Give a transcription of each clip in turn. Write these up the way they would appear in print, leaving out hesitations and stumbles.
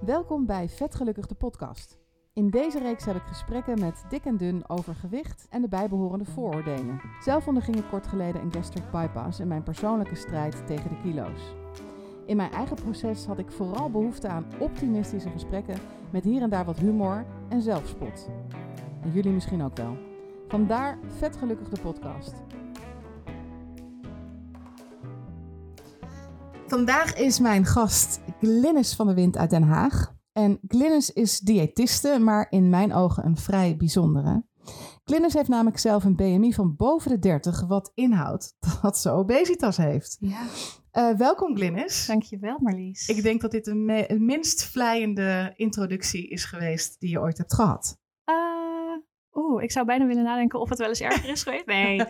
Welkom bij Vet Gelukkig, de podcast. In deze reeks heb ik gesprekken met dik en dun over gewicht en de bijbehorende vooroordelen. Zelf onderging ik kort geleden een gastric bypass in mijn persoonlijke strijd tegen de kilo's. In mijn eigen proces had ik vooral behoefte aan optimistische gesprekken met hier en daar wat humor en zelfspot. En jullie misschien ook wel. Vandaar Vet Gelukkig, de podcast. Vandaag is mijn gast Glynnis van de Wind uit Den Haag. En Glynnis is diëtiste, maar in mijn ogen een vrij bijzondere. Glynnis heeft namelijk zelf een BMI van boven de 30, wat inhoudt dat ze obesitas heeft. Ja. Welkom Glynnis. Dankjewel Marlies. Ik denk dat dit een minst vleiende introductie is geweest die je ooit hebt gehad. Ik zou bijna willen nadenken of het wel eens erger is geweest. Nee,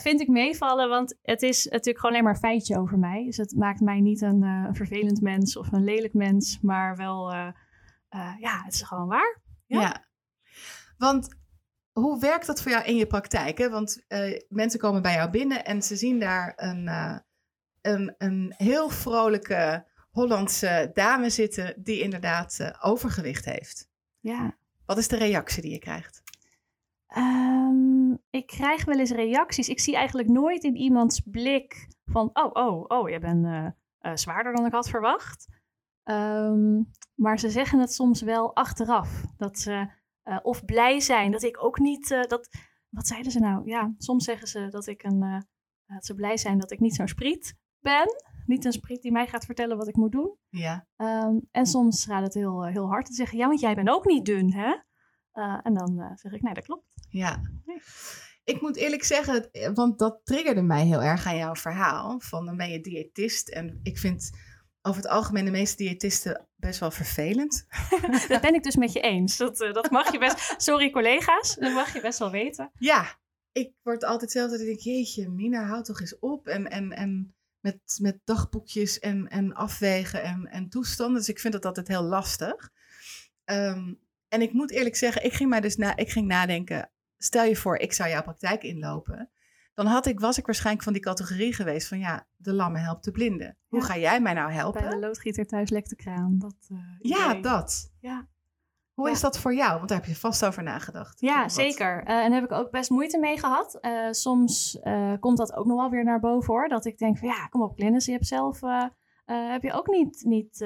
vind ik meevallen, want het is natuurlijk gewoon alleen maar een feitje over mij. Dus het maakt mij niet een vervelend mens of een lelijk mens, maar wel, het is gewoon waar. Ja. Ja, want hoe werkt dat voor jou in je praktijk? Hè? Want mensen komen bij jou binnen en ze zien daar een heel vrolijke Hollandse dame zitten die inderdaad overgewicht heeft. Ja. Wat is de reactie die je krijgt? Ik krijg wel eens reacties. Ik zie eigenlijk nooit in iemands blik van... oh, je bent zwaarder dan ik had verwacht. Maar ze zeggen het soms wel achteraf. Dat ze of blij zijn dat ik ook niet... wat zeiden ze nou? Ja, soms zeggen ze dat ik dat ze blij zijn dat ik niet zo'n spriet ben. Niet een spriet die mij gaat vertellen wat ik moet doen. Ja. En soms gaat het heel hard te zeggen... ja, want jij bent ook niet dun, hè? En dan zeg ik, nee, dat klopt. Ja. Nee. Ik moet eerlijk zeggen, want dat triggerde mij heel erg aan jouw verhaal. Van dan ben je diëtist. En ik vind over het algemeen de meeste diëtisten best wel vervelend. Dat ben ik dus met je eens. Dat mag je best... Sorry collega's, dat mag je best wel weten. Ja, ik word altijd zelf dat ik denk... jeetje, Mina, houd toch eens op. En met dagboekjes en afwegen en toestanden. Dus ik vind dat altijd heel lastig. En ik moet eerlijk zeggen, ik ging nadenken. Stel je voor, ik zou jouw praktijk inlopen. Dan was ik waarschijnlijk van die categorie geweest van ja, de lamme helpt de blinde. Ja. Hoe ga jij mij nou helpen? Bij de loodgieter thuis lekt de kraan. Dat. Ja. Hoe is dat voor jou? Want daar heb je vast over nagedacht. Ja, zeker. En daar heb ik ook best moeite mee gehad. Soms komt dat ook nog wel weer naar boven hoor. Dat ik denk van ja, kom op Glynnis, je hebt zelf... heb je ook niet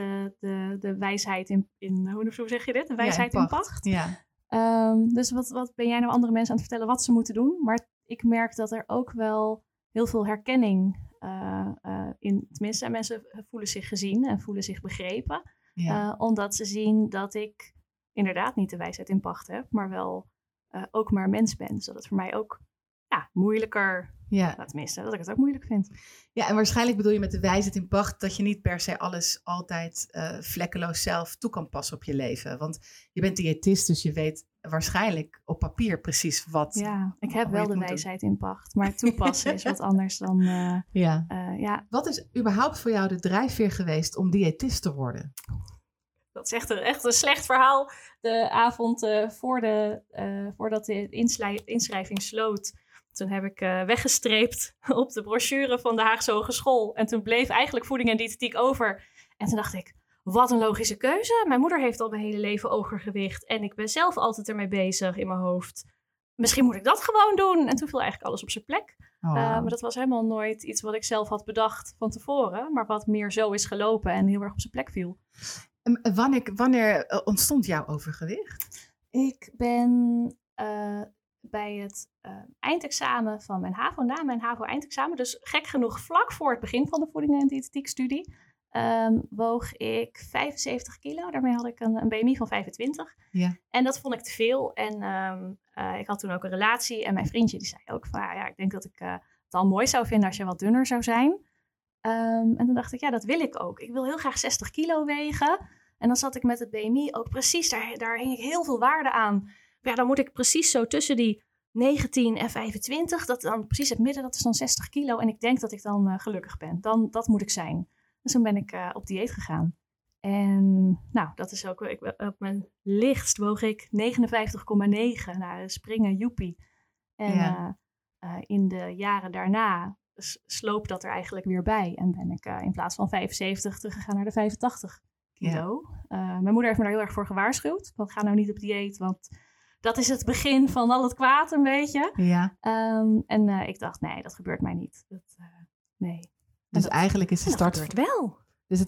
de wijsheid in... Hoe zeg je dit? De wijsheid in pacht. Ja. Dus wat ben jij nou andere mensen aan het vertellen wat ze moeten doen? Maar ik merk dat er ook wel heel veel herkenning in... Tenminste, mensen voelen zich gezien en voelen zich begrepen. Ja. Omdat ze zien dat ik inderdaad niet de wijsheid in pacht heb. Maar wel ook maar mens ben. Zodat voor mij ook moeilijker... Ja, tenminste, dat ik het ook moeilijk vind. Ja, en waarschijnlijk bedoel je met de wijsheid in pacht... dat je niet per se alles altijd vlekkeloos zelf toe kan passen op je leven. Want je bent diëtist, dus je weet waarschijnlijk op papier precies wat... Ja, ik heb wel de wijsheid in pacht, maar toepassen is wat anders dan... Wat is überhaupt voor jou de drijfveer geweest om diëtist te worden? Dat is echt een slecht verhaal. De avond voordat de inschrijving sloot... Toen heb ik weggestreept op de brochure van de Haagse Hogeschool. En toen bleef eigenlijk voeding en diëtetiek over. En toen dacht ik, wat een logische keuze. Mijn moeder heeft al mijn hele leven overgewicht. En ik ben zelf altijd ermee bezig in mijn hoofd. Misschien moet ik dat gewoon doen. En toen viel eigenlijk alles op zijn plek. Oh. Maar dat was helemaal nooit iets wat ik zelf had bedacht van tevoren. Maar wat meer zo is gelopen en heel erg op zijn plek viel. Wanneer ontstond jouw overgewicht? Ik ben... bij het eindexamen van mijn HAVO, na mijn HAVO-eindexamen... dus gek genoeg vlak voor het begin van de voeding- en diëtetiekstudie... woog ik 75 kilo. Daarmee had ik een BMI van 25. Ja. En dat vond ik te veel. En ik had toen ook een relatie. En mijn vriendje die zei ook van... ik denk dat ik het al mooi zou vinden als je wat dunner zou zijn. En toen dacht ik, ja, dat wil ik ook. Ik wil heel graag 60 kilo wegen. En dan zat ik met het BMI ook precies... Daar hing ik heel veel waarde aan... Ja, dan moet ik precies zo tussen die 19 en 25, dat dan precies het midden, dat is dan 60 kilo. En ik denk dat ik dan gelukkig ben. Dat moet ik zijn. Dus toen ben ik op dieet gegaan. En nou, dat is ook, op mijn lichtst woog ik 59,9. Nou, springen, joepie. En in de jaren daarna sloopt dat er eigenlijk weer bij. En ben ik in plaats van 75 teruggegaan naar de 85 kilo. Ja. Mijn moeder heeft me daar heel erg voor gewaarschuwd. Want ga nou niet op dieet, want dat is het begin van al het kwaad een beetje. Ja. En ik dacht, nee, dat gebeurt mij niet. Nee. Dus dat, eigenlijk is de start... Dat gebeurt wel. Dus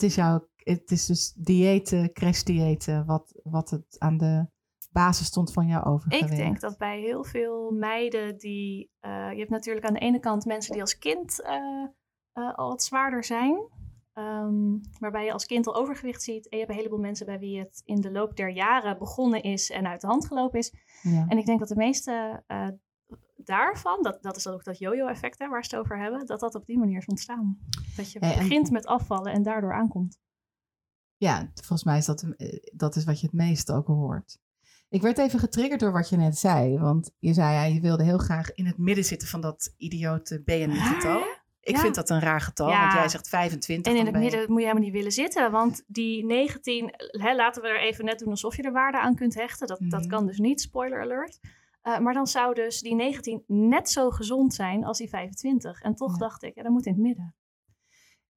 het is dus diëten, crashdieëten, wat het aan de basis stond van jouw overgewicht. Ik denk dat bij heel veel meiden die... je hebt natuurlijk aan de ene kant mensen die als kind al wat zwaarder zijn. Waarbij je als kind al overgewicht ziet. En je hebt een heleboel mensen bij wie het in de loop der jaren begonnen is en uit de hand gelopen is. Ja. En ik denk dat de meeste daarvan, dat is ook dat yo-yo-effect hè, waar ze het over hebben, dat op die manier is ontstaan. Dat je begint met afvallen en daardoor aankomt. Ja, volgens mij is dat is wat je het meest ook hoort. Ik werd even getriggerd door wat je net zei. Want je zei, je wilde heel graag in het midden zitten van dat idiote BMI-getal. Ik vind dat een raar getal, want jij zegt 25. En in het midden moet je helemaal niet willen zitten. Want die 19, laten we er even net doen alsof je er waarde aan kunt hechten. Dat kan dus niet, spoiler alert. Maar dan zou dus die 19 net zo gezond zijn als die 25. En toch dacht ik, dat moet in het midden.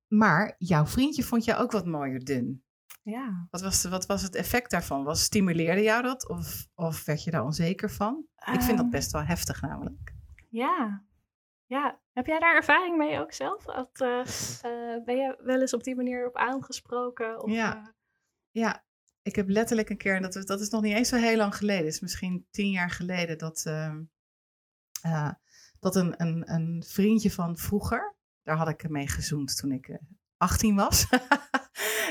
Maar jouw vriendje vond jou ook wat mooier dun. Ja. Wat was het effect daarvan? Stimuleerde jou dat? Of werd je daar onzeker van? Ik vind dat best wel heftig namelijk. Ja. Heb jij daar ervaring mee ook zelf? Ben je wel eens op die manier op aangesproken? Ik heb letterlijk een keer, en dat is nog niet eens zo heel lang geleden, is misschien 10 jaar geleden, dat een vriendje van vroeger, daar had ik mee gezoend toen ik 18 was,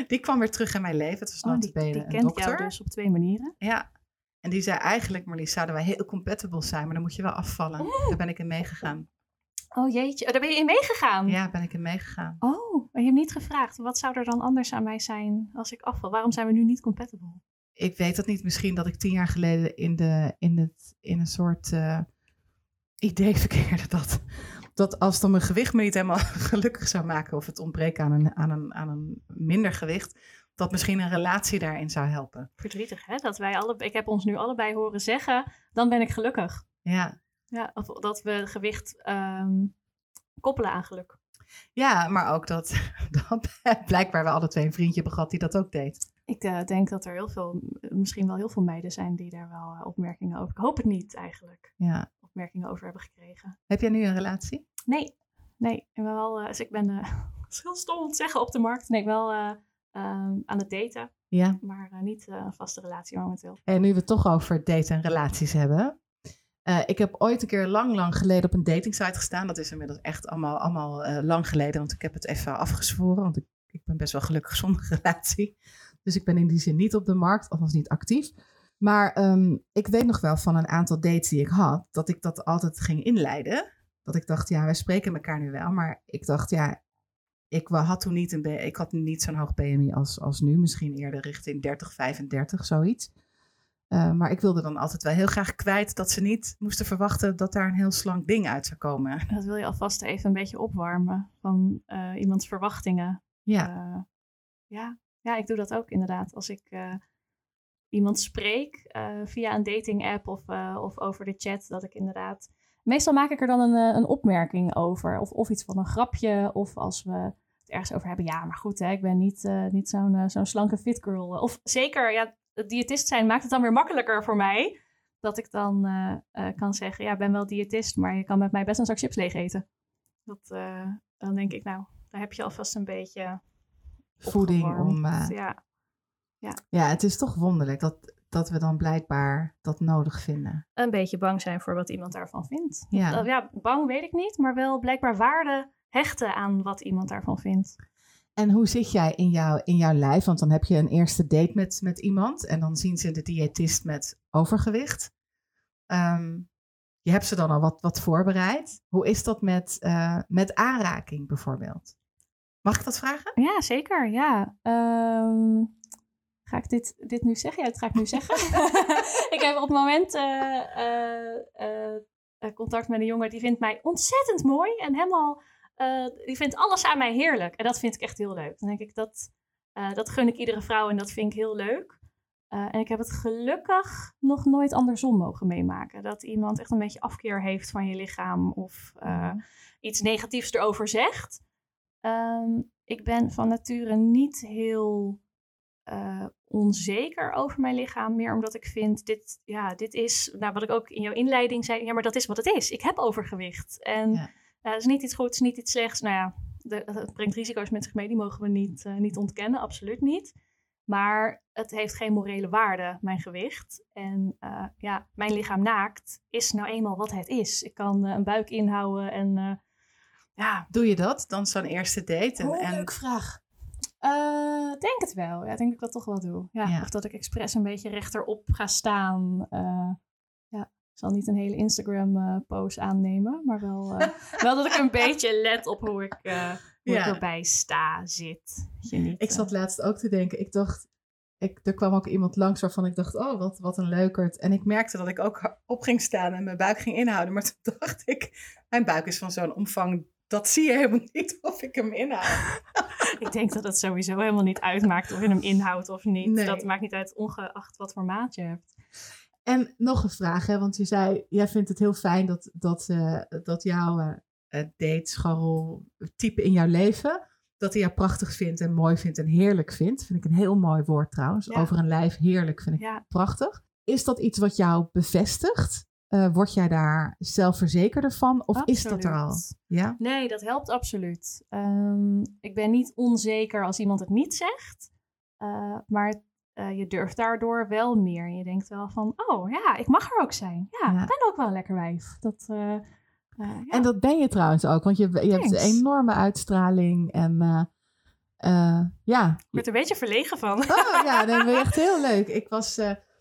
die kwam weer terug in mijn leven. Het was nota bene een dokter. Die kent jou dus op 2 manieren. Ja, en die zei eigenlijk, Marlies, zouden wij heel compatible zijn, maar dan moet je wel afvallen. Daar ben ik in meegegaan. Oh jeetje, daar ben je in meegegaan? Ja, ben ik in meegegaan. Oh, maar je hebt niet gevraagd. Wat zou er dan anders aan mij zijn als ik afval? Waarom zijn we nu niet compatible? Ik weet dat niet. Misschien dat ik 10 jaar geleden in een soort idee verkeerde dat als dan mijn gewicht me niet helemaal gelukkig zou maken, of het ontbreken aan een minder gewicht, dat misschien een relatie daarin zou helpen. Verdrietig, hè? Dat ik heb ons nu allebei horen zeggen, dan ben ik gelukkig. Ja, of dat we gewicht koppelen aan geluk. Ja, maar ook dat blijkbaar we alle 2 een vriendje hebben gehad die dat ook deed. Ik denk dat er misschien wel heel veel meiden zijn die daar wel opmerkingen over... Ik hoop het niet eigenlijk. Ja. Opmerkingen over hebben gekregen. Heb jij nu een relatie? Nee. Dus ik ben, is heel stom om te zeggen op de markt. Nee, ik wel aan het daten. Ja. Maar niet een vaste relatie momenteel. En nu we het toch over daten en relaties hebben... ik heb ooit een keer lang geleden op een datingsite gestaan. Dat is inmiddels echt allemaal lang geleden. Want ik heb het even afgezworen. Want ik ben best wel gelukkig zonder relatie. Dus ik ben in die zin niet op de markt. Althans niet actief. Maar ik weet nog wel van een aantal dates die ik had. Dat ik dat altijd ging inleiden. Dat ik dacht, wij spreken elkaar nu wel. Maar ik dacht, ik had niet zo'n hoog BMI als nu. Misschien eerder richting 30, 35, zoiets. Maar ik wilde dan altijd wel heel graag kwijt dat ze niet moesten verwachten dat daar een heel slank ding uit zou komen. Dat wil je alvast even een beetje opwarmen van iemands verwachtingen. Ja, ik doe dat ook inderdaad. Als ik iemand spreek via een dating app of over de chat, dat ik inderdaad... Meestal maak ik er dan een opmerking over of iets van een grapje of als we... ergens over hebben. Ja, maar goed, hè, ik ben niet zo'n slanke fit girl. Of zeker, diëtist zijn maakt het dan weer makkelijker voor mij. Dat ik dan kan zeggen, ik ben wel diëtist, maar je kan met mij best een zak chips leeg eten. Dan denk ik, daar heb je alvast een beetje voeding om. Ja, het is toch wonderlijk dat we dan blijkbaar dat nodig vinden. Een beetje bang zijn voor wat iemand daarvan vindt. Ja, bang weet ik niet, maar wel blijkbaar waarde... hechten aan wat iemand daarvan vindt. En hoe zit jij in jouw lijf? Want dan heb je een eerste date met iemand... en dan zien ze de diëtist met overgewicht. Je hebt ze dan al wat voorbereid. Hoe is dat met aanraking bijvoorbeeld? Mag ik dat vragen? Ja, zeker. Ja. Ga ik dit nu zeggen? Ja, dat ga ik nu zeggen. Ik heb op het moment... contact met een jongen die vindt mij ontzettend mooi... en helemaal... die vindt alles aan mij heerlijk. En dat vind ik echt heel leuk. Dan denk ik, dat gun ik iedere vrouw en dat vind ik heel leuk. En ik heb het gelukkig nog nooit andersom mogen meemaken. Dat iemand echt een beetje afkeer heeft van je lichaam of iets negatiefs erover zegt. Ik ben van nature niet heel onzeker over mijn lichaam. Meer omdat ik vind, dit is, wat ik ook in jouw inleiding zei. Ja, maar dat is wat het is. Ik heb overgewicht. En dat is niet iets goeds, niet iets slechts. Nou ja, dat brengt risico's met zich mee. Die mogen we niet ontkennen, absoluut niet. Maar het heeft geen morele waarde, mijn gewicht. En mijn lichaam naakt is nou eenmaal wat het is. Ik kan een buik inhouden en... Doe je dat dan zo'n eerste date? Leuke vraag. Denk het wel. Ja, denk ik dat toch wel doe. Ja. Of dat ik expres een beetje rechterop ga staan. Ik zal niet een hele Instagram-pose aannemen. Maar wel dat ik een beetje let op hoe ik... Ik erbij sta, zit. Ik zat laatst ook te denken. Ik dacht, er kwam ook iemand langs waarvan ik dacht, oh, wat een leukert. En ik merkte dat ik ook op ging staan en mijn buik ging inhouden. Maar toen dacht ik, mijn buik is van zo'n omvang, dat zie je helemaal niet of ik hem inhoud. Ik denk dat het sowieso helemaal niet uitmaakt of je hem inhoudt of niet. Nee. Dat maakt niet uit, ongeacht wat voor maat je hebt. En nog een vraag, hè, want je zei, jij vindt het heel fijn dat jouw... datescharrel type in jouw leven, dat hij jou prachtig vindt en mooi vindt en heerlijk vindt. Vind ik een heel mooi woord trouwens. Ja. Over een lijf heerlijk vind ik prachtig. Is dat iets wat jou bevestigt? Word jij daar zelfverzekerder van? Of absoluut. Is dat er al? Ja? Nee, dat helpt absoluut. Ik ben niet onzeker als iemand het niet zegt. Maar je durft daardoor wel meer. Je denkt wel van, oh ja, ik mag er ook zijn. Ja. Ik ben ook wel een lekker wijf. Dat... En dat ben je trouwens ook, want je hebt een enorme uitstraling en Ik word er een beetje verlegen van. Oh ja, dat is echt heel leuk. Ik was, we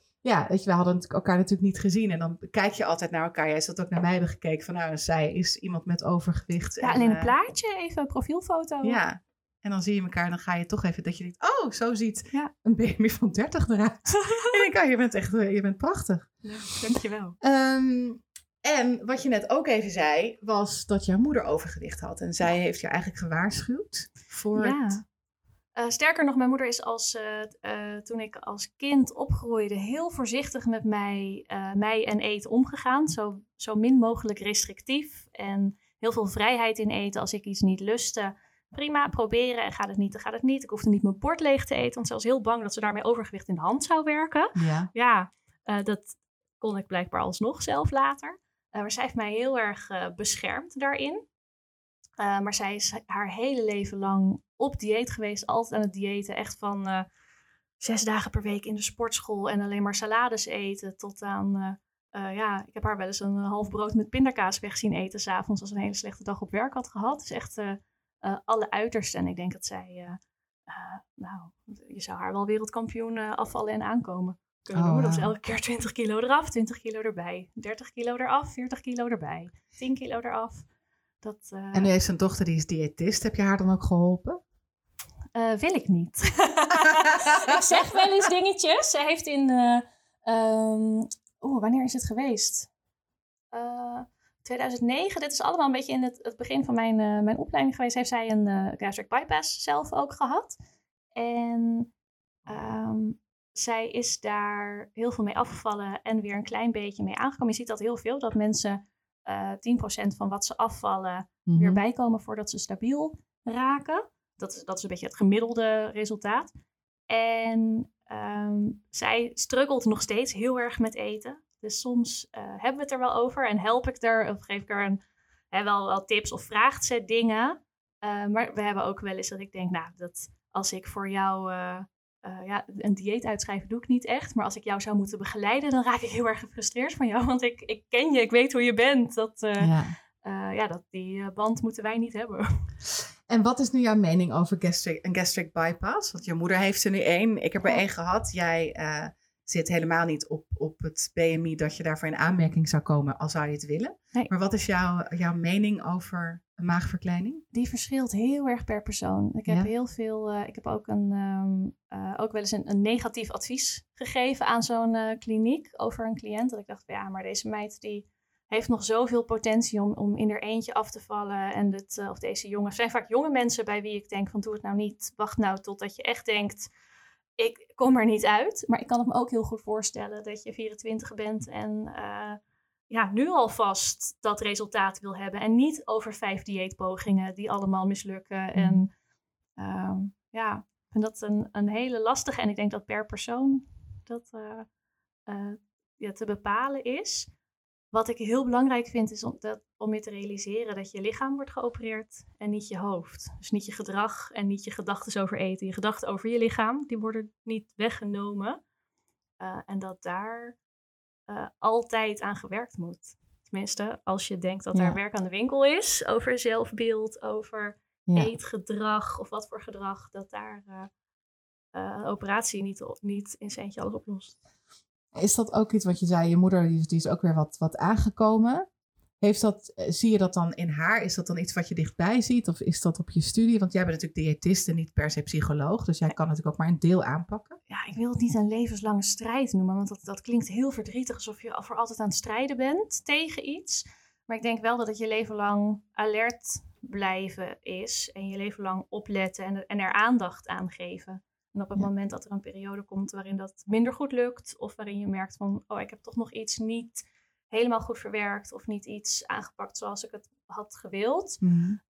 hadden elkaar natuurlijk niet gezien en dan kijk je altijd naar elkaar. Jij zat ook naar mij hebben gekeken van, nou, zij is iemand met overgewicht. Ja, en, alleen een plaatje, even een profielfoto. Ja, en dan zie je elkaar en dan ga je toch even dat je denkt, oh, zo ziet een BMI van 30 eruit. En ik denk, oh, je bent prachtig. Ja, dankjewel. En wat je net ook even zei, was dat jouw moeder overgewicht had. En zij heeft je eigenlijk gewaarschuwd voor het... sterker nog, mijn moeder is toen ik als kind opgroeide heel voorzichtig met mij en eten omgegaan. Zo min mogelijk restrictief en heel veel vrijheid in eten. Als ik iets niet lustte, prima, proberen. En gaat het niet, dan gaat het niet. Ik hoefde niet mijn bord leeg te eten, want ze was heel bang dat ze daarmee overgewicht in de hand zou werken. Ja, dat kon ik blijkbaar alsnog zelf later. Maar zij heeft mij heel erg beschermd daarin. Maar zij is haar hele leven lang op dieet geweest. Altijd aan het diëten. Echt van 6 dagen per week in de sportschool. En alleen maar salades eten. Tot aan... ik heb haar wel eens een half brood met pindakaas weg zien eten. 's avonds als een hele slechte dag op werk had gehad. Dus echt alle uitersten. En ik denk dat zij... je zou haar wel wereldkampioen afvallen en aankomen. Kunnen doen. Dat is elke keer 20 kilo eraf, 20 kilo erbij. 30 kilo eraf, 40 kilo erbij. 10 kilo eraf. En nu heeft zijn dochter, die is diëtist. Heb je haar dan ook geholpen? Wil ik niet. Ik zeg wel eens dingetjes. Ze heeft in... wanneer is het geweest? 2009. Dit is allemaal een beetje in het begin van mijn opleiding geweest. Heeft zij een gastric bypass zelf ook gehad. En... zij is daar heel veel mee afgevallen en weer een klein beetje mee aangekomen. Je ziet dat heel veel, dat mensen 10% van wat ze afvallen weer bijkomen voordat ze stabiel raken. Dat is een beetje het gemiddelde resultaat. En zij struggelt nog steeds heel erg met eten. Dus soms hebben we het er wel over en help ik er of geef ik er wel tips of vraagt ze dingen. Maar we hebben ook wel eens dat ik denk, dat als ik voor jou... een dieet uitschrijven doe ik niet echt. Maar als ik jou zou moeten begeleiden, dan raak ik heel erg gefrustreerd van jou. Want ik ken je, ik weet hoe je bent. Die band moeten wij niet hebben. En wat is nu jouw mening over gastric bypass? Want je moeder heeft er nu 1. Ik heb er 1 gehad. Jij zit helemaal niet op het BMI dat je daarvoor in aanmerking zou komen. Al zou je het willen. Nee. Maar wat is jouw mening over een maagverkleining? Die verschilt heel erg per persoon. Ik heb heel veel. Ik heb ook ook wel eens een negatief advies gegeven aan zo'n kliniek over een cliënt. Dat ik dacht, maar deze meid die heeft nog zoveel potentie om in haar eentje af te vallen. En of deze jongen. Het zijn vaak jonge mensen bij wie ik denk van doe het nou niet. Wacht nou totdat je echt denkt. ik kom er niet uit. Maar ik kan het me ook heel goed voorstellen dat je 24 bent en nu alvast dat resultaat wil hebben. En niet over 5 dieetpogingen die allemaal mislukken. En ik vind dat een hele lastige. En ik denk dat per persoon dat te bepalen is. Wat ik heel belangrijk vind is om je te realiseren dat je lichaam wordt geopereerd en niet je hoofd. Dus niet je gedrag en niet je gedachten over eten. Je gedachten over je lichaam, die worden niet weggenomen. En dat daar altijd aan gewerkt moet. Tenminste, als je denkt dat daar werk aan de winkel is over zelfbeeld, over eetgedrag of wat voor gedrag, dat daar een operatie niet in zijn eentje alles oplost. Is dat ook iets wat je zei, je moeder die is ook weer wat aangekomen. Zie je dat dan in haar? Is dat dan iets wat je dichtbij ziet? Of is dat op je studie? Want jij bent natuurlijk diëtist en niet per se psycholoog. Dus jij kan natuurlijk ook maar een deel aanpakken. Ja, ik wil het niet een levenslange strijd noemen. Want dat klinkt heel verdrietig. Alsof je voor altijd aan het strijden bent tegen iets. Maar ik denk wel dat het je leven lang alert blijven is. En je leven lang opletten en er aandacht aan geven. En op het moment dat er een periode komt waarin dat minder goed lukt. Of waarin je merkt van, ik heb toch nog iets niet helemaal goed verwerkt. Of niet iets aangepakt zoals ik het had gewild. Mm-hmm.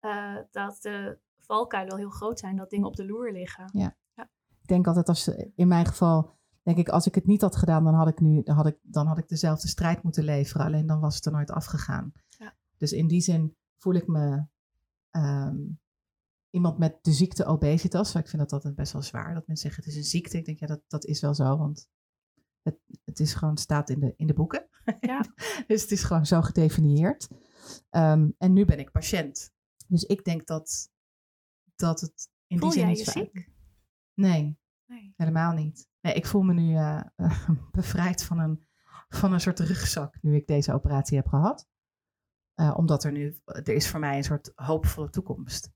Dat de valkuilen wel heel groot zijn. Dat dingen op de loer liggen. Ja. Ja. Ik denk altijd, in mijn geval, denk ik, als ik het niet had gedaan. Dan had ik dezelfde strijd moeten leveren. Alleen dan was het er nooit afgegaan. Ja. Dus in die zin voel ik me... iemand met de ziekte obesitas, ik vind dat altijd best wel zwaar. Dat mensen zeggen, het is een ziekte. Ik denk, dat is wel zo, want het is gewoon, staat in de boeken. Ja. Dus het is gewoon zo gedefinieerd. En nu ben ik patiënt. Dus ik denk dat het in die zin is. Voel jij je ziek? Nee, helemaal niet. Nee, ik voel me nu bevrijd van een soort rugzak, nu ik deze operatie heb gehad. Omdat er is voor mij een soort hoopvolle toekomst.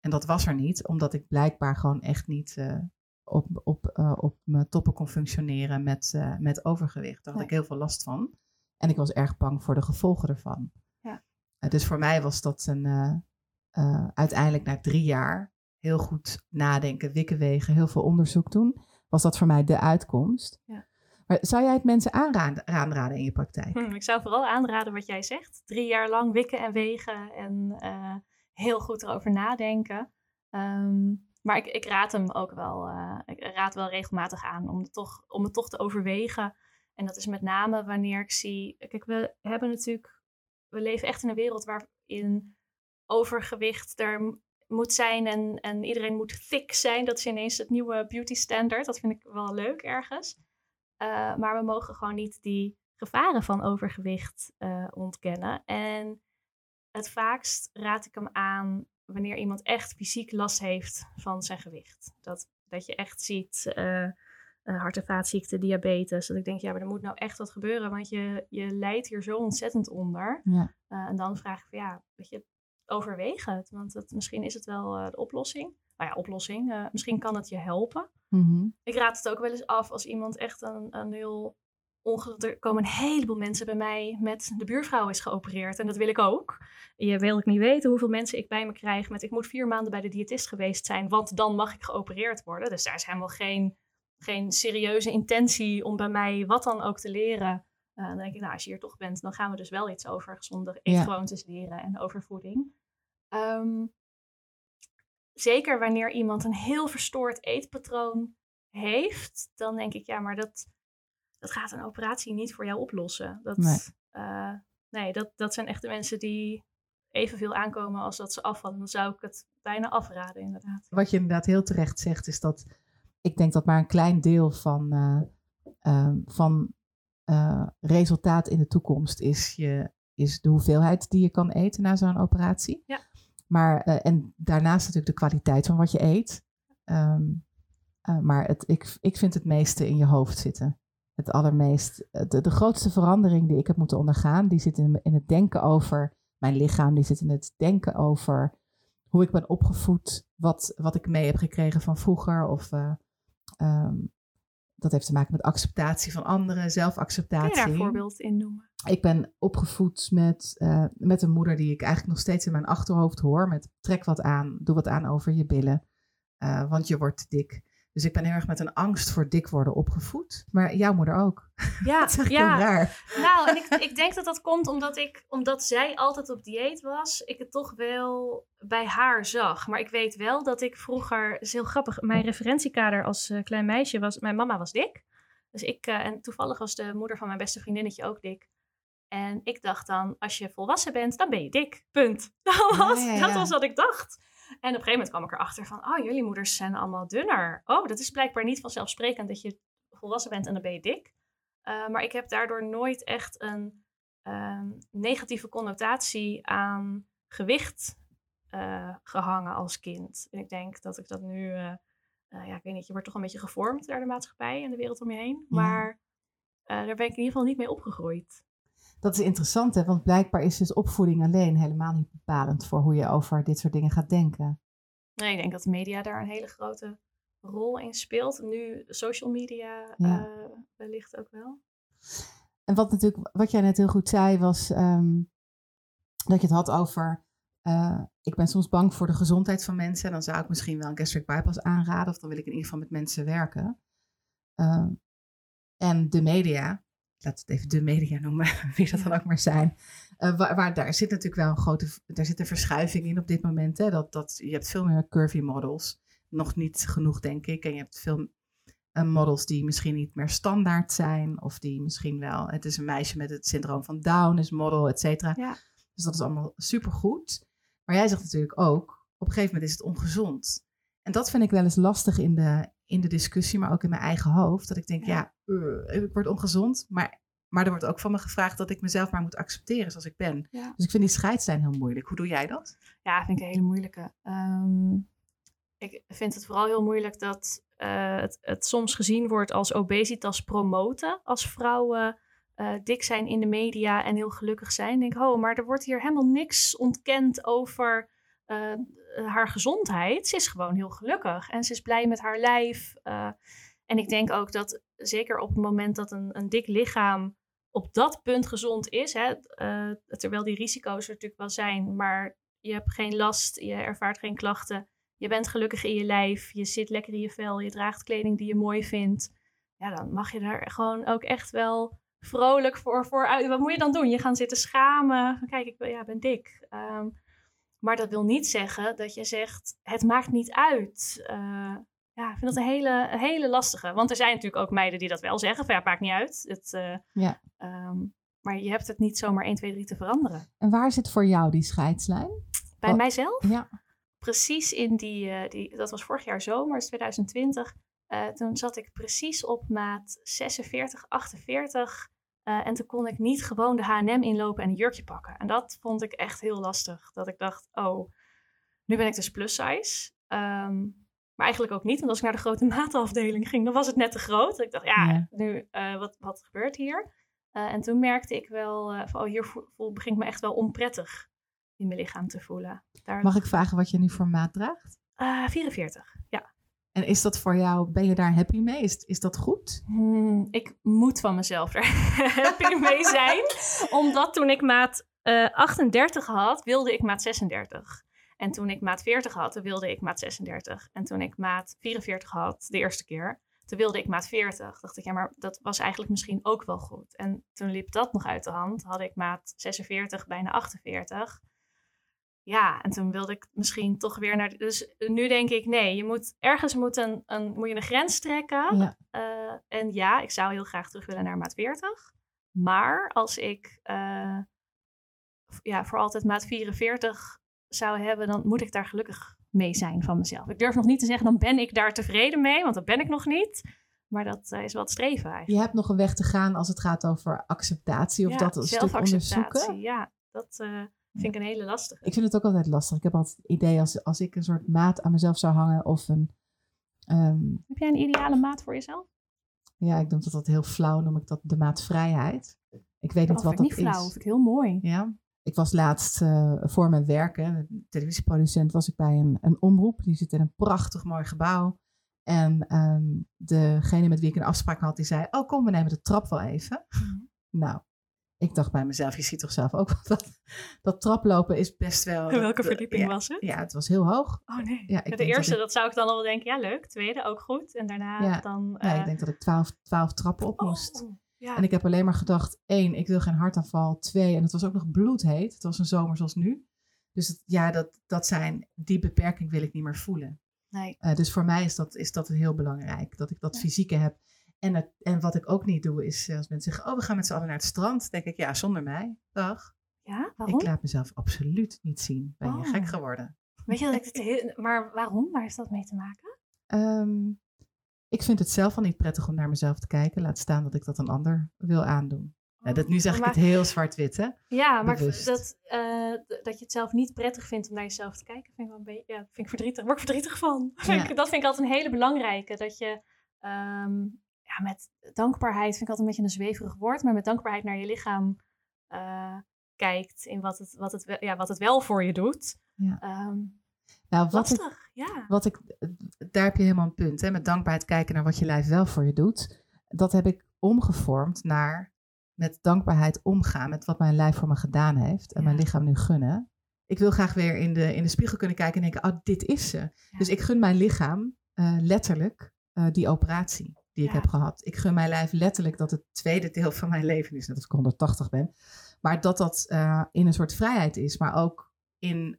En dat was er niet, omdat ik blijkbaar gewoon echt niet op mijn toppen kon functioneren met overgewicht. Daar had ik heel veel last van. En ik was erg bang voor de gevolgen ervan. Ja. Dus voor mij was dat uiteindelijk na 3 jaar heel goed nadenken, wikken wegen, heel veel onderzoek doen. Was dat voor mij de uitkomst. Ja. Maar zou jij het mensen aanraden in je praktijk? Ik zou vooral aanraden wat jij zegt. 3 jaar lang wikken en wegen en... heel goed erover nadenken. Maar ik raad hem ook wel. Ik raad wel regelmatig aan om het toch te overwegen. En dat is met name wanneer ik zie... Kijk, we leven echt in een wereld waarin overgewicht er moet zijn. En iedereen moet thick zijn. Dat is ineens het nieuwe beauty standard. Dat vind ik wel leuk ergens. Maar we mogen gewoon niet die gevaren van overgewicht ontkennen. En... Het vaakst raad ik hem aan wanneer iemand echt fysiek last heeft van zijn gewicht. Dat je echt ziet, hart- en vaatziekten, diabetes. Dat ik denk, maar er moet nou echt wat gebeuren. Want je lijdt hier zo ontzettend onder. Ja. En dan vraag ik, weet je, overweeg het. Want misschien is het wel de oplossing. Nou ja, oplossing. Misschien kan het je helpen. Mm-hmm. Ik raad het ook wel eens af als iemand echt een heel... Er komen een heleboel mensen bij mij met de buurvrouw is geopereerd. En dat wil ik ook. Je wil ik niet weten hoeveel mensen ik bij me krijg met... Ik moet 4 maanden bij de diëtist geweest zijn, want dan mag ik geopereerd worden. Dus daar is helemaal geen serieuze intentie om bij mij wat dan ook te leren. Dan denk ik, als je hier toch bent, dan gaan we dus wel iets over gezonde eetgewoontes leren en over voeding. Zeker wanneer iemand een heel verstoord eetpatroon heeft, dan denk ik, maar dat gaat een operatie niet voor jou oplossen. Dat zijn echt de mensen die evenveel aankomen als dat ze afvallen. Dan zou ik het bijna afraden, inderdaad. Wat je inderdaad heel terecht zegt, is dat ik denk dat maar een klein deel van resultaat in de toekomst is de hoeveelheid die je kan eten na zo'n operatie. Ja. Maar, en daarnaast natuurlijk de kwaliteit van wat je eet. Maar ik vind het meeste in je hoofd zitten. Het allermeest, de grootste verandering die ik heb moeten ondergaan, die zit in het denken over mijn lichaam, die zit in het denken over hoe ik ben opgevoed, wat ik mee heb gekregen van vroeger. Of dat heeft te maken met acceptatie van anderen, zelfacceptatie. Kun je daar een voorbeeld in noemen? Ik ben opgevoed met een moeder die ik eigenlijk nog steeds in mijn achterhoofd hoor, met trek wat aan, doe wat aan over je billen, want je wordt te dik. Dus ik ben heel erg met een angst voor dik worden opgevoed. Maar jouw moeder ook. Ja, dat is echt heel raar. Nou, en ik denk dat dat komt omdat zij altijd op dieet was. Ik het toch wel bij haar zag. Maar ik weet wel dat ik vroeger... Het is heel grappig. Mijn referentiekader als klein meisje was... Mijn mama was dik. Dus en toevallig was de moeder van mijn beste vriendinnetje ook dik. En ik dacht dan, als je volwassen bent, dan ben je dik. Punt. Dat was wat ik dacht. En op een gegeven moment kwam ik erachter van... Oh, jullie moeders zijn allemaal dunner. Oh, dat is blijkbaar niet vanzelfsprekend dat je volwassen bent en dan ben je dik. Maar ik heb daardoor nooit echt een negatieve connotatie aan gewicht gehangen als kind. En ik denk dat ik dat nu... ik weet niet, je wordt toch een beetje gevormd door de maatschappij en de wereld om je heen. Ja. Maar daar ben ik in ieder geval niet mee opgegroeid. Dat is interessant, hè? Want blijkbaar is dus opvoeding alleen helemaal niet bepalend voor hoe je over dit soort dingen gaat denken. Nee, ik denk dat de media daar een hele grote rol in speelt. Nu social media wellicht ook wel. En wat jij net heel goed zei was dat je het had over... ik ben soms bang voor de gezondheid van mensen. En dan zou ik misschien wel een gastric bypass aanraden. Of dan wil ik in ieder geval met mensen werken. En de media... Laat het even de media noemen, wie dat dan ook maar zijn. Daar zit natuurlijk wel een verschuiving in op dit moment. Hè? Je hebt veel meer curvy models. Nog niet genoeg, denk ik. En je hebt veel models die misschien niet meer standaard zijn. Of die misschien wel... Het is een meisje met het syndroom van Down, is model, et cetera. Ja. Dus dat is allemaal supergoed. Maar jij zegt natuurlijk ook, op een gegeven moment is het ongezond. En dat vind ik wel eens lastig in de discussie, maar ook in mijn eigen hoofd. Dat ik denk, ik word ongezond. Maar er wordt ook van me gevraagd dat ik mezelf maar moet accepteren zoals ik ben. Ja. Dus ik vind die scheidslijn heel moeilijk. Hoe doe jij dat? Ja, vind ik een hele moeilijke. Ik vind het vooral heel moeilijk dat het soms gezien wordt als obesitas promoten. Als vrouwen dik zijn in de media en heel gelukkig zijn. Dan denk ik, maar er wordt hier helemaal niks ontkend over... haar gezondheid. Ze is gewoon heel gelukkig. En ze is blij met haar lijf. En ik denk ook dat zeker op het moment dat een dik lichaam op dat punt gezond is. Hè, terwijl die risico's er natuurlijk wel zijn. Maar je hebt geen last. Je ervaart geen klachten. Je bent gelukkig in je lijf. Je zit lekker in je vel. Je draagt kleding die je mooi vindt. Ja, dan mag je daar gewoon ook echt wel vrolijk voor uit. Wat moet je dan doen? Je gaat zitten schamen. Kijk, ik ben dik. Maar dat wil niet zeggen dat je zegt, het maakt niet uit. Ik vind dat een hele lastige. Want er zijn natuurlijk ook meiden die dat wel zeggen. Van, ja, het maakt niet uit. Maar je hebt het niet zomaar 1, 2, 3 te veranderen. En waar zit voor jou die scheidslijn? Bij mijzelf? Ja. Precies in die... Dat was vorig jaar zomer, 2020. Toen zat ik precies op maat 46, 48... en toen kon ik niet gewoon de H&M inlopen en een jurkje pakken. En dat vond ik echt heel lastig. Dat ik dacht, nu ben ik dus plus size. Maar eigenlijk ook niet. Want als ik naar de grote maatafdeling ging, dan was het net te groot. Ik dacht, nu, wat gebeurt hier? En toen merkte ik wel, hier begint me echt wel onprettig in mijn lichaam te voelen. Mag ik vragen wat je nu voor maat draagt? 44, ja. En is dat voor jou, ben je daar happy mee? Is dat goed? Ik moet van mezelf daar happy mee zijn. Omdat toen ik maat 38 had, wilde ik maat 36. En toen ik maat 40 had, dan wilde ik maat 36. En toen ik maat 44 had, de eerste keer, toen wilde ik maat 40. Dacht ik, maar dat was eigenlijk misschien ook wel goed. En toen liep dat nog uit de hand. Had ik maat 46, bijna 48... Ja, en toen wilde ik misschien toch weer naar... Dus nu denk ik, nee, je moet ergens moet je een grens trekken. Ja. Ik zou heel graag terug willen naar maat 40. Maar als ik voor altijd maat 44 zou hebben... dan moet ik daar gelukkig mee zijn van mezelf. Ik durf nog niet te zeggen, dan ben ik daar tevreden mee. Want dat ben ik nog niet. Maar dat is wel het streven eigenlijk. Je hebt nog een weg te gaan als het gaat over acceptatie. Of dat een stuk onderzoeken. Ja, dat... vind ik een hele lastige. Ik vind het ook altijd lastig. Ik heb altijd het idee als ik een soort maat aan mezelf zou hangen of een... Heb jij een ideale maat voor jezelf? Ja, ik noem dat heel flauw, noem ik dat de maat vrijheid. Ik weet niet wat dat is. Niet flauw, vind ik heel mooi. Ja. Ik was laatst voor mijn werk, hè, televisieproducent, was ik bij een omroep. Die zit in een prachtig mooi gebouw. En degene met wie ik een afspraak had, die zei, kom, we nemen de trap wel even. Mm-hmm. Nou, Ik dacht bij mezelf, je ziet toch zelf ook dat traplopen is best wel... Welke verdieping was het? Ja, het was heel hoog. Oh nee. Ja, de eerste, dat zou ik dan al wel denken, ja leuk. Tweede, ook goed. En daarna dan... Nee, ik denk dat ik 12 trappen op moest. Ja. En ik heb alleen maar gedacht, 1, ik wil geen hartaanval. 2, en het was ook nog bloedheet. Het was een zomer zoals nu. Dus die beperking wil ik niet meer voelen. Nee. Dus voor mij is dat heel belangrijk. Dat ik dat fysieke heb. En wat ik ook niet doe is, als mensen zeggen, we gaan met z'n allen naar het strand. Denk ik, ja, zonder mij. Dag. Ja, waarom? Ik laat mezelf absoluut niet zien. Ben je gek geworden? Weet je dat ik het heel... Maar waarom? Waar heeft dat mee te maken? Ik vind het zelf al niet prettig om naar mezelf te kijken. Laat staan dat ik dat een ander wil aandoen. Nu zeg ik het heel zwart-wit, hè? Ja, bewust. Maar dat je het zelf niet prettig vindt om naar jezelf te kijken, vind ik wel een beetje... Ja, vind ik verdrietig. Word ik verdrietig van. Ja. Dat vind ik altijd een hele belangrijke. Dat je... met dankbaarheid vind ik altijd een beetje een zweverig woord. Maar met dankbaarheid naar je lichaam kijkt. In wat het wel voor je doet. Ja. Daar heb je helemaal een punt. Hè? Met dankbaarheid kijken naar wat je lijf wel voor je doet. Dat heb ik omgevormd naar met dankbaarheid omgaan. Met wat mijn lijf voor me gedaan heeft. En mijn lichaam nu gunnen. Ik wil graag weer in de spiegel kunnen kijken en denken, dit is ze. Ja. Dus ik gun mijn lichaam letterlijk die operatie die ik heb gehad. Ik gun mijn lijf letterlijk dat het tweede deel van mijn leven is. Net als ik 180 ben. Maar dat in een soort vrijheid is. Maar ook in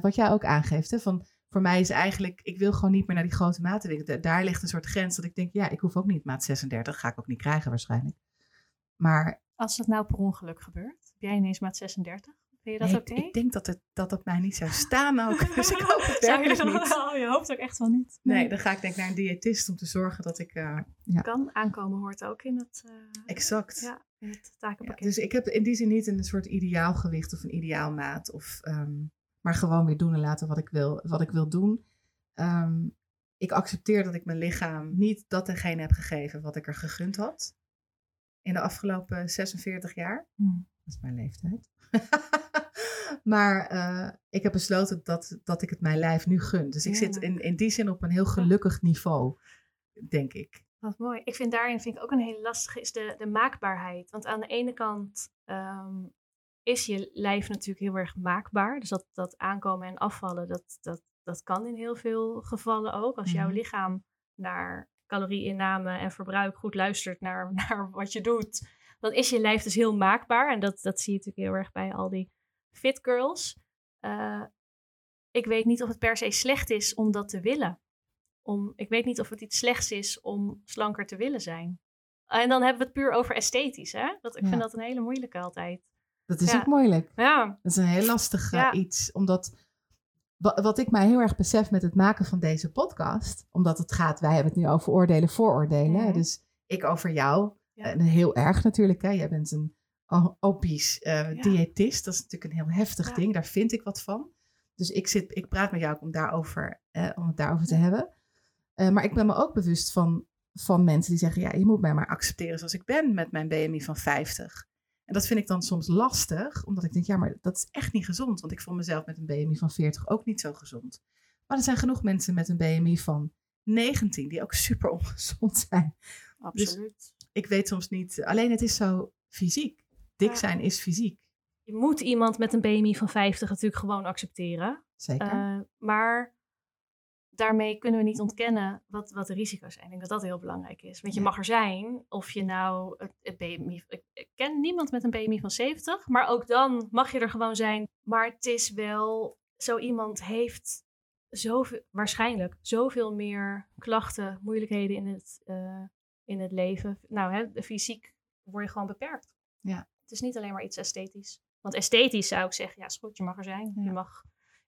wat jij ook aangeeft. Hè, van, voor mij is eigenlijk, ik wil gewoon niet meer naar die grote matenwinkel. Daar ligt een soort grens dat ik denk, ik hoef ook niet maat 36. Ga ik ook niet krijgen waarschijnlijk. Maar als dat nou per ongeluk gebeurt, heb jij ineens maat 36? Vind je dat oké? Ik denk dat mij niet zou staan ook. Dus ik hoop het werkelijk niet. Je hoopt ook echt wel niet. Nee, dan ga ik denk ik naar een diëtist om te zorgen dat ik... Kan aankomen hoort ook in het... exact. Ja, in het takenpakket. Ja, dus ik heb in die zin niet een soort ideaalgewicht of een ideaalmaat. Maar gewoon weer doen en laten wat ik wil doen. Ik accepteer dat ik mijn lichaam niet datgene heb gegeven wat ik er gegund had. In de afgelopen 46 jaar. Dat is mijn leeftijd. Maar ik heb besloten dat ik het mijn lijf nu gun. Dus ik zit in die zin op een heel gelukkig niveau, denk ik. Wat mooi. Ik vind daarin ook een hele lastige is de maakbaarheid. Want aan de ene kant is je lijf natuurlijk heel erg maakbaar. Dus dat aankomen en afvallen, dat kan in heel veel gevallen ook. Als jouw lichaam naar calorieinname en verbruik goed luistert naar wat je doet... Dan is je lijf dus heel maakbaar. En dat zie je natuurlijk heel erg bij al die fit girls. Ik weet niet of het per se slecht is om dat te willen. Ik weet niet of het iets slechts is om slanker te willen zijn. En dan hebben we het puur over esthetisch. Hè? Ik vind dat een hele moeilijke altijd. Dat is ook moeilijk. Ja. Dat is een heel lastig iets. Omdat wat ik mij heel erg besef met het maken van deze podcast. Omdat het gaat, wij hebben het nu over oordelen, vooroordelen. Mm. Dus ik over jou... Ja. En heel erg natuurlijk. Hè? Jij bent een obese diëtist. Dat is natuurlijk een heel heftig ding. Daar vind ik wat van. Dus ik praat met jou ook om het daarover te hebben. Maar ik ben me ook bewust van mensen die zeggen... je moet mij maar accepteren zoals ik ben met mijn BMI van 50. En dat vind ik dan soms lastig. Omdat ik denk, maar dat is echt niet gezond. Want ik vond mezelf met een BMI van 40 ook niet zo gezond. Maar er zijn genoeg mensen met een BMI van 19... die ook super ongezond zijn. Absoluut. Dus, ik weet soms niet. Alleen het is zo fysiek. Dik zijn is fysiek. Je moet iemand met een BMI van 50 natuurlijk gewoon accepteren. Zeker. Maar daarmee kunnen we niet ontkennen wat de risico's zijn. Ik denk dat heel belangrijk is. Want je mag er zijn. Of je nou het BMI... Ik ken niemand met een BMI van 70. Maar ook dan mag je er gewoon zijn. Maar het is wel... Zo iemand heeft zoveel meer klachten, moeilijkheden in het leven. Nou, fysiek word je gewoon beperkt. Ja. Het is niet alleen maar iets esthetisch. Want esthetisch zou ik zeggen, is goed, je mag er zijn. Ja. Je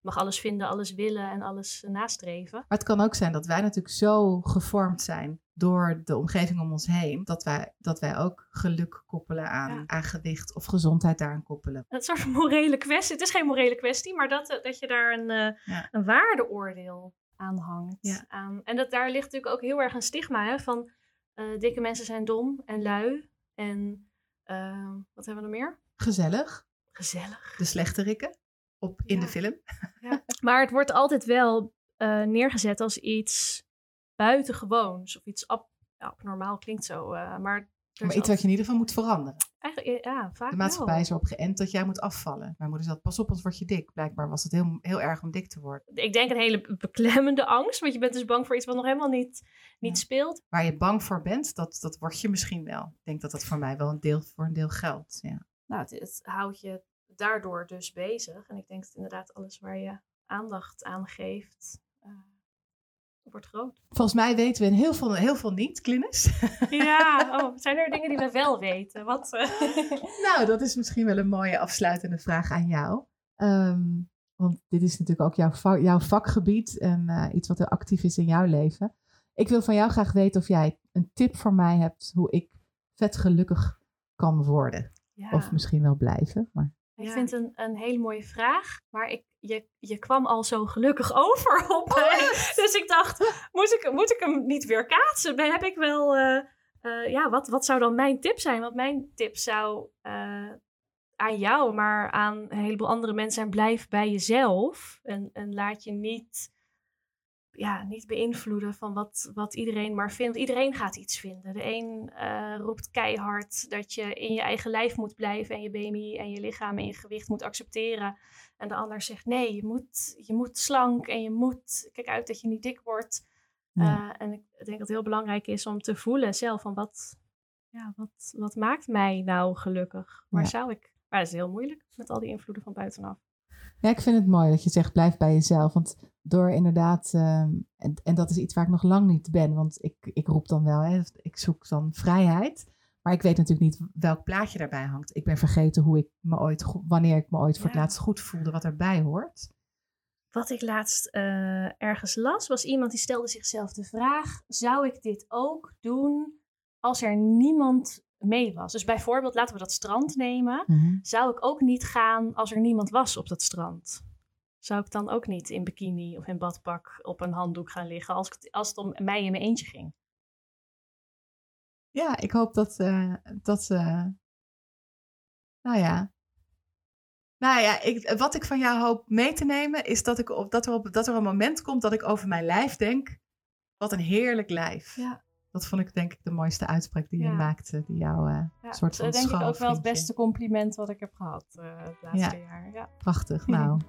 mag alles vinden, alles willen en alles nastreven. Maar het kan ook zijn dat wij natuurlijk zo gevormd zijn door de omgeving om ons heen, dat wij ook geluk koppelen aan gewicht of gezondheid daaraan koppelen. Dat is een soort morele kwestie. Het is geen morele kwestie, maar dat je daar een waardeoordeel aan hangt. Ja. En daar ligt natuurlijk ook heel erg een stigma van... dikke mensen zijn dom en lui. En wat hebben we nog meer? Gezellig. De slechterikken in de film. Ja. Maar het wordt altijd wel neergezet als iets buitengewoons. Of iets abnormaal klinkt zo. Maar Dus maar iets wat je in ieder geval moet veranderen. Eigenlijk, ja, vaak de maatschappij wel. Is erop geënt dat jij moet afvallen. Mijn moeder zei, pas op, want word je dik. Blijkbaar was het heel erg om dik te worden. Ik denk een hele beklemmende angst. Want je bent dus bang voor iets wat nog helemaal niet speelt. Waar je bang voor bent, dat word je misschien wel. Ik denk dat dat voor mij wel voor een deel geldt. Ja. Nou, het houdt je daardoor dus bezig. En ik denk dat inderdaad alles waar je aandacht aan geeft... wordt groot. Volgens mij weten we heel veel niet, Glynnis. Ja, zijn er dingen die we wel weten? Wat? Nou, dat is misschien wel een mooie afsluitende vraag aan jou. Want dit is natuurlijk ook jouw vakgebied en iets wat heel actief is in jouw leven. Ik wil van jou graag weten of jij een tip voor mij hebt hoe ik vetgelukkig kan worden. Ja. Of misschien wel blijven, maar... Ja. Ik vind het een hele mooie vraag, maar je kwam al zo gelukkig over op mij. Dus ik dacht, moet ik hem niet weer kaatsen? Dan heb ik wel, wat zou dan mijn tip zijn? Want mijn tip zou aan jou, maar aan een heleboel andere mensen zijn, blijf bij jezelf. En laat je niet beïnvloeden van wat iedereen maar vindt. Iedereen gaat iets vinden. De een roept keihard dat je in je eigen lijf moet blijven... en je BMI en je lichaam en je gewicht moet accepteren. En de ander zegt nee, je moet slank en je moet... Kijk uit dat je niet dik wordt. Ja. En ik denk dat het heel belangrijk is om te voelen zelf... van wat maakt mij nou gelukkig? Maar zou ik... Maar dat is heel moeilijk met al die invloeden van buitenaf. Ja, ik vind het mooi dat je zegt blijf bij jezelf... want door inderdaad, en dat is iets waar ik nog lang niet ben, want ik roep dan wel, hè, ik zoek dan vrijheid, maar ik weet natuurlijk niet welk plaatje daarbij hangt. Ik ben vergeten wanneer ik me ooit voor het laatst goed voelde, wat erbij hoort. Wat ik laatst ergens las, was iemand die stelde zichzelf de vraag, zou ik dit ook doen als er niemand mee was? Dus bijvoorbeeld, laten we dat strand nemen, zou ik ook niet gaan als er niemand was op dat strand? Zou ik dan ook niet in bikini of in badpak op een handdoek gaan liggen als het om mij in mijn eentje ging? Ja, ik hoop wat ik van jou hoop mee te nemen is dat er een moment komt dat ik over mijn lijf denk, wat een heerlijk lijf. Ja. Dat vond ik denk ik de mooiste uitspraak die je maakte, die jou soort van denk ik ook vriendje. Wel het beste compliment wat ik heb gehad het laatste jaar. Ja. Prachtig, nou.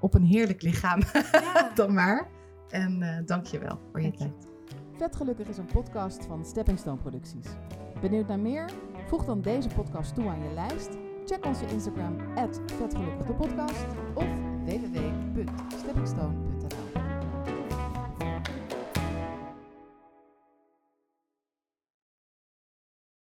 Op een heerlijk lichaam, dan maar. En dank je wel voor je tijd. Vet Gelukkig is een podcast van Stepping Stone Producties. Benieuwd naar meer? Voeg dan deze podcast toe aan je lijst. Check onze Instagram @vetgelukkigdepodcast of www.